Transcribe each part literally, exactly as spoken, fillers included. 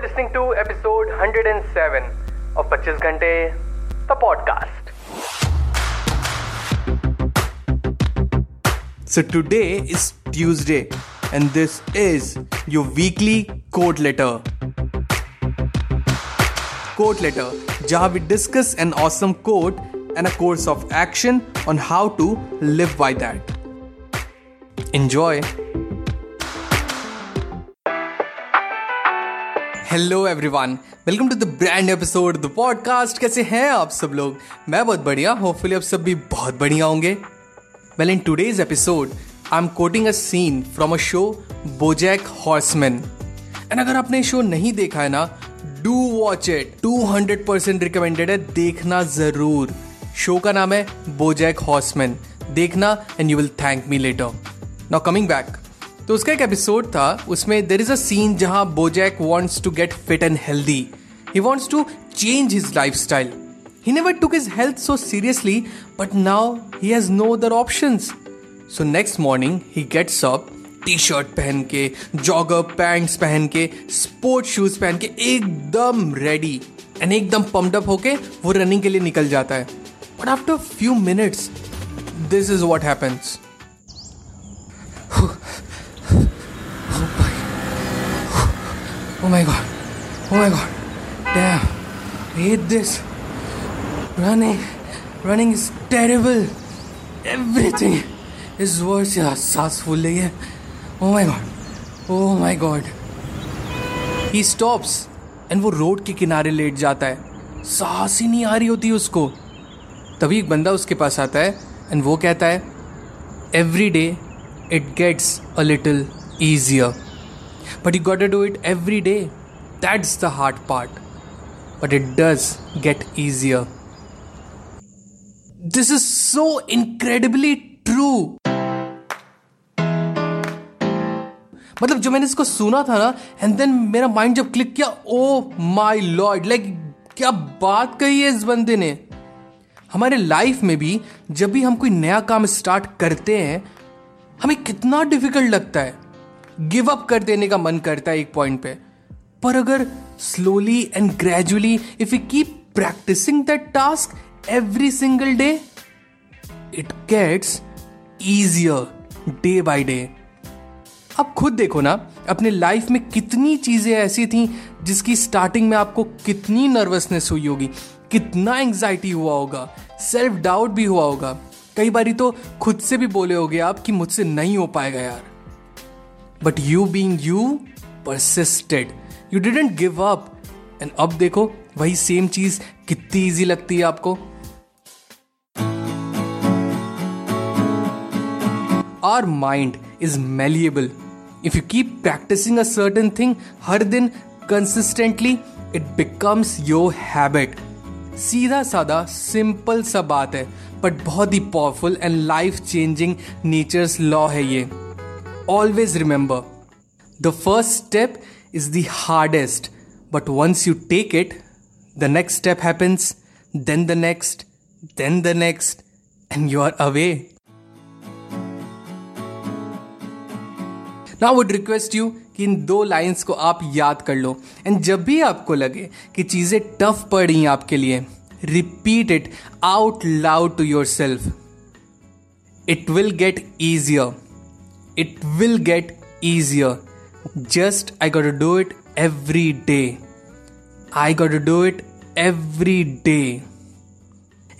are listening to episode one oh seven of Pachchis Ghante, the podcast. So today is Tuesday and this is your weekly quote letter. Quote letter, jahan we discuss an awesome quote and a course of action on how to live by that. Enjoy. Hello everyone, welcome to the brand episode the podcast. कैसे हैं आप सब लोग? मैं बहुत बढ़िया, hopefully आप सब भी बहुत बढ़िया होंगे। Well, in today's episode I am quoting a scene from a show BoJack Horseman. And अगर आपने शो नहीं देखा है ना, do watch it. Two hundred percent recommended है, देखना ज़रूर। शो का नाम है बोजैक हॉर्समैन, देखना and you will thank me later. Now coming back, तो उसका एक एपिसोड था, उसमें देयर इज अ सीन जहां BoJack wants to get fit and healthy. He wants to change his lifestyle. He never took his health so seriously, but now he has no other options. So next morning he gets up, T shirt पहन के, jogger pants पहन के, sport shoes पहन के, एकदम ready and एकदम pumped up होके वो रनिंग के लिए निकल जाता है। But after few minutes this is what happens. Oh my god, oh my god, damn, I hate this. Running, running is terrible. Everything is worse. Yeah, saans phool rahi hai. Oh my god, oh my god. He stops and वो road के किनारे late जाता है। सांस ही नहीं आ रही होती उसको। तभी एक बंदा उसके पास आता है and वो कहता है, Every day it gets a little easier. But you gotta do it every day. That's the hard part. But it does get easier. This is so incredibly true. मतलब जो मैंने इसको सुना था ना, एंड देन मेरा माइंड जब click किया, ओ माय लॉर्ड, लाइक क्या बात कही है इस बंदे ने। हमारे लाइफ में भी जब भी हम कोई नया काम स्टार्ट करते हैं, हमें कितना डिफिकल्ट लगता है, गिव अप कर देने का मन करता है एक पॉइंट पे। पर अगर slowly and gradually if you keep practising that task every single day, it gets easier day by day. आप खुद देखो ना, अपने लाइफ में कितनी चीजें ऐसी थी जिसकी स्टार्टिंग में आपको कितनी नर्वसनेस हुई होगी, कितना एंग्जाइटी हुआ होगा, सेल्फ डाउट भी हुआ होगा, कई बारी तो खुद से भी बोले होगे आप कि मुझसे नहीं हो पाएगा यार। But you being you persisted. You didn't give up. And अब देखो वही सेम चीज कितनी easy लगती है आपको। Our mind is malleable. If you keep practicing a certain thing हर दिन consistently, it becomes your habit. सीधा साधा simple सा बात है, but बहुत ही powerful and life changing nature's law है ये। Always remember, the first step is the hardest, but once you take it, the next step happens, then the next, then the next, and you are away. Now I would request you कि इन दो lines को आप याद कर लो, and जब भी आपको लगे कि चीजें टफ पड़ रही हैं आपके लिए, repeat it out loud to yourself. It will get easier. It will get easier. Just I gotta do it every day. I gotta do it every day.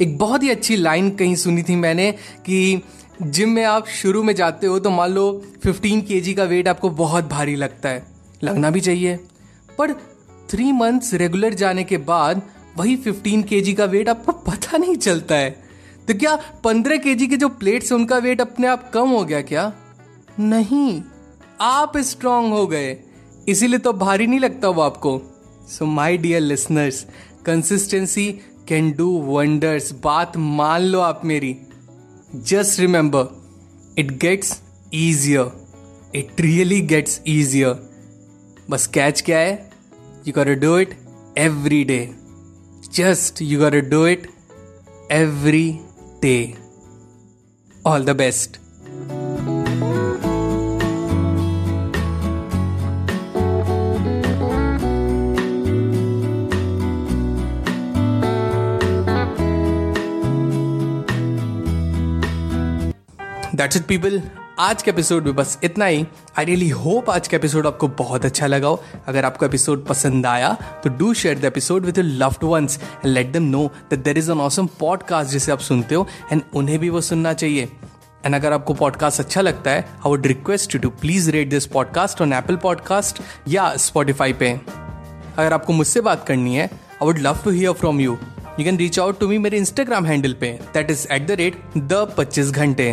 एक बहुत ही अच्छी लाइन कहीं सुनी थी मैंने कि जिम में आप शुरू में जाते हो तो मान लो पंद्रह केजी का वेट आपको बहुत भारी लगता है, लगना भी चाहिए, पर थ्री मंथ्स रेगुलर जाने के बाद वही पंद्रह केजी का वेट आपको पता नहीं चलता है। तो क्या पंद्रह केजी के जो प्लेट्स हैं उनका वेट अपने आप कम हो गया क्या? नहीं, आप स्ट्रांग हो गए, इसीलिए तो भारी नहीं लगता वो आपको। So my dear listeners, consistency can do wonders. बात मान लो आप मेरी। Just remember, it gets easier, it really gets easier. बस कैच क्या है? You got to do it every day. Just you got to do it every day. All the best. That's it people, आज के episode में बस इतना ही। I really hope आज का एपिसोड आपको बहुत अच्छा लगा हो। अगर आपको एपिसोड पसंद आया तो do share the episode with your loved ones and let them know that there is an awesome podcast जिसे आप सुनते हो एंड उन्हें भी वो सुनना चाहिए। एंड अगर आपको पॉडकास्ट अच्छा लगता है I would request you to please rate this podcast on Apple podcast या स्पॉटिफाई पे। अगर आपको मुझसे बात करनी है I would love to hear from you. You can reach out to me मेरे इंस्टाग्राम हैंडल पे, that is at the rate the पच्चीस घंटे।